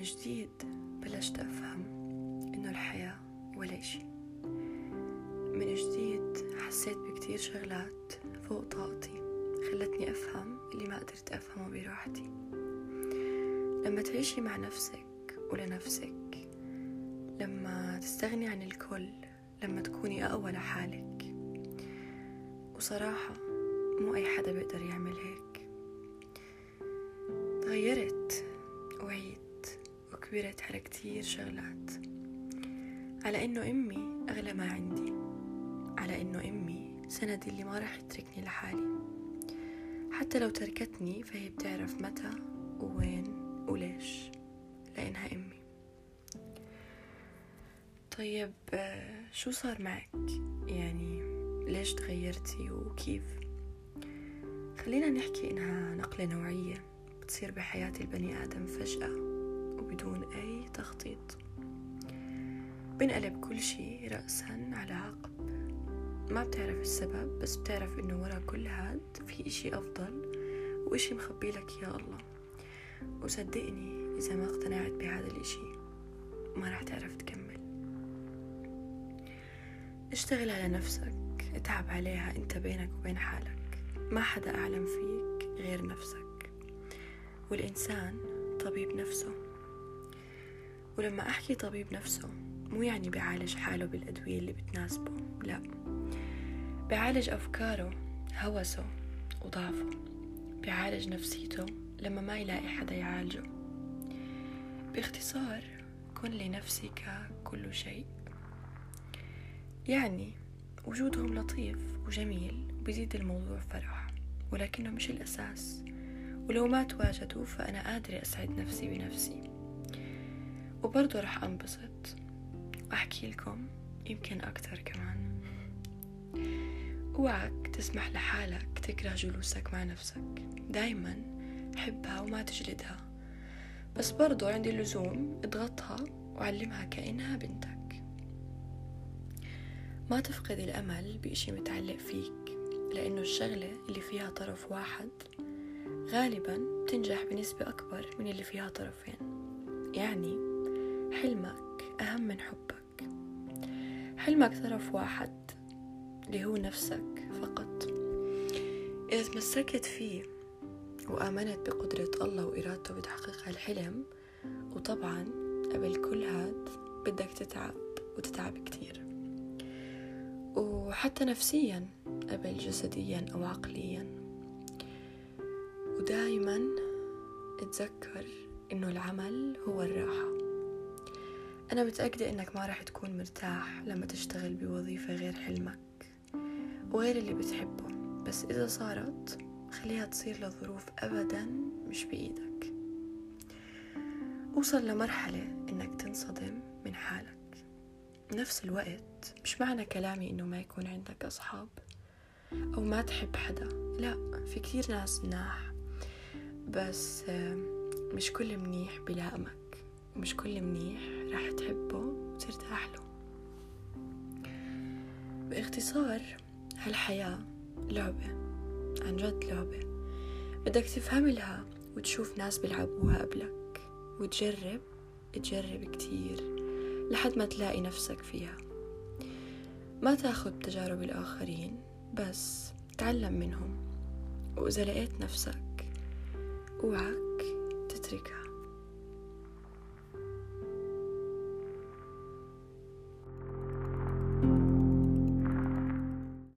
من جديد بلشت أفهم إنه الحياة ولا شيء. من جديد حسيت بكتير شغلات فوق طاقتي، خلتني أفهم اللي ما قدرت أفهمه براحتي. لما تعيشي مع نفسك ولنفسك، لما تستغني عن الكل، لما تكوني أقوى لحالك. وصراحة مو أي حدا بيقدر يعمل هيك. تغيرت وعيت وكبرت على كتير شغلات، على إنه أمي أغلى ما عندي، على إنه أمي سندي اللي ما رح تتركني لحالي، حتى لو تركتني فهي بتعرف متى وين وليش، لأنها أمي. طيب شو صار معك؟ يعني ليش تغيرتي وكيف؟ خلينا نحكي إنها نقلة نوعية بتصير بحياة البني آدم فجأة وبدون أي تخطيط. بنقلب كل شي رأسا على عقب، ما بتعرف السبب، بس بتعرف إنه ورا كل هاد في إشي أفضل وإشي مخبي لك يا الله. وصدقني إذا ما اقتنعت بهذا الإشي ما رح تعرف تكمل. اشتغل على نفسك، اتعب عليها، انت بينك وبين حالك، ما حدا أعلم فيك غير نفسك، والإنسان طبيب نفسه. ولما أحكي طبيب نفسه مو يعني بعالج حاله بالأدوية اللي بتناسبه، لا، بعالج أفكاره، هوسه وضعفه، بعالج نفسيته لما ما يلاقي حدا يعالجه. باختصار، كن لنفسك كل شيء. يعني وجودهم لطيف وجميل وبيزيد الموضوع فرح، ولكنه مش الأساس، ولو ما تواجدوا فأنا قادرة أسعد نفسي بنفسي، وبرضه رح أنبسط وأحكي لكم يمكن أكتر كمان. اوعك تسمح لحالك تكره جلوسك مع نفسك، دايما حبها وما تجلدها، بس برضه عندي اللزوم اضغطها وعلمها كأنها بنتك. ما تفقد الأمل بإشي متعلق فيك، لأنه الشغلة اللي فيها طرف واحد غالباً بتنجح بنسبة أكبر من اللي فيها طرفين. يعني حلمك أهم من حبك. حلمك طرف واحد اللي هو نفسك فقط. إذا تمسكت فيه وآمنت بقدرة الله وإرادته بتحقيق هالحلم، وطبعاً قبل كل هاد بدك تتعب وتتعب كتير، وحتى نفسياً قبل جسدياً أو عقلياً. ودائماً اتذكر إنه العمل هو الراحة. أنا متأكدة إنك ما راح تكون مرتاح لما تشتغل بوظيفة غير حلمك وغير اللي بتحبه، بس إذا صارت خليها تصير لظروف أبداً مش بإيدك. وصل لمرحلة إنك تنصدم من حالك. نفس الوقت مش معنى كلامي إنه ما يكون عندك أصحاب أو ما تحب حدا، لا، في كتير ناس مناح، بس مش كل منيح بلائمك، ومش كل منيح راح تحبه وترتاح له. باختصار، هالحياة لعبة، عن جد لعبة، بدك تفهم لها وتشوف ناس بيلعبوها قبلك، وتجرب كتير لحد ما تلاقي نفسك فيها. ما تاخد تجارب الآخرين، بس تعلم منهم، وإذا لقيت نفسك أوعك تتركها.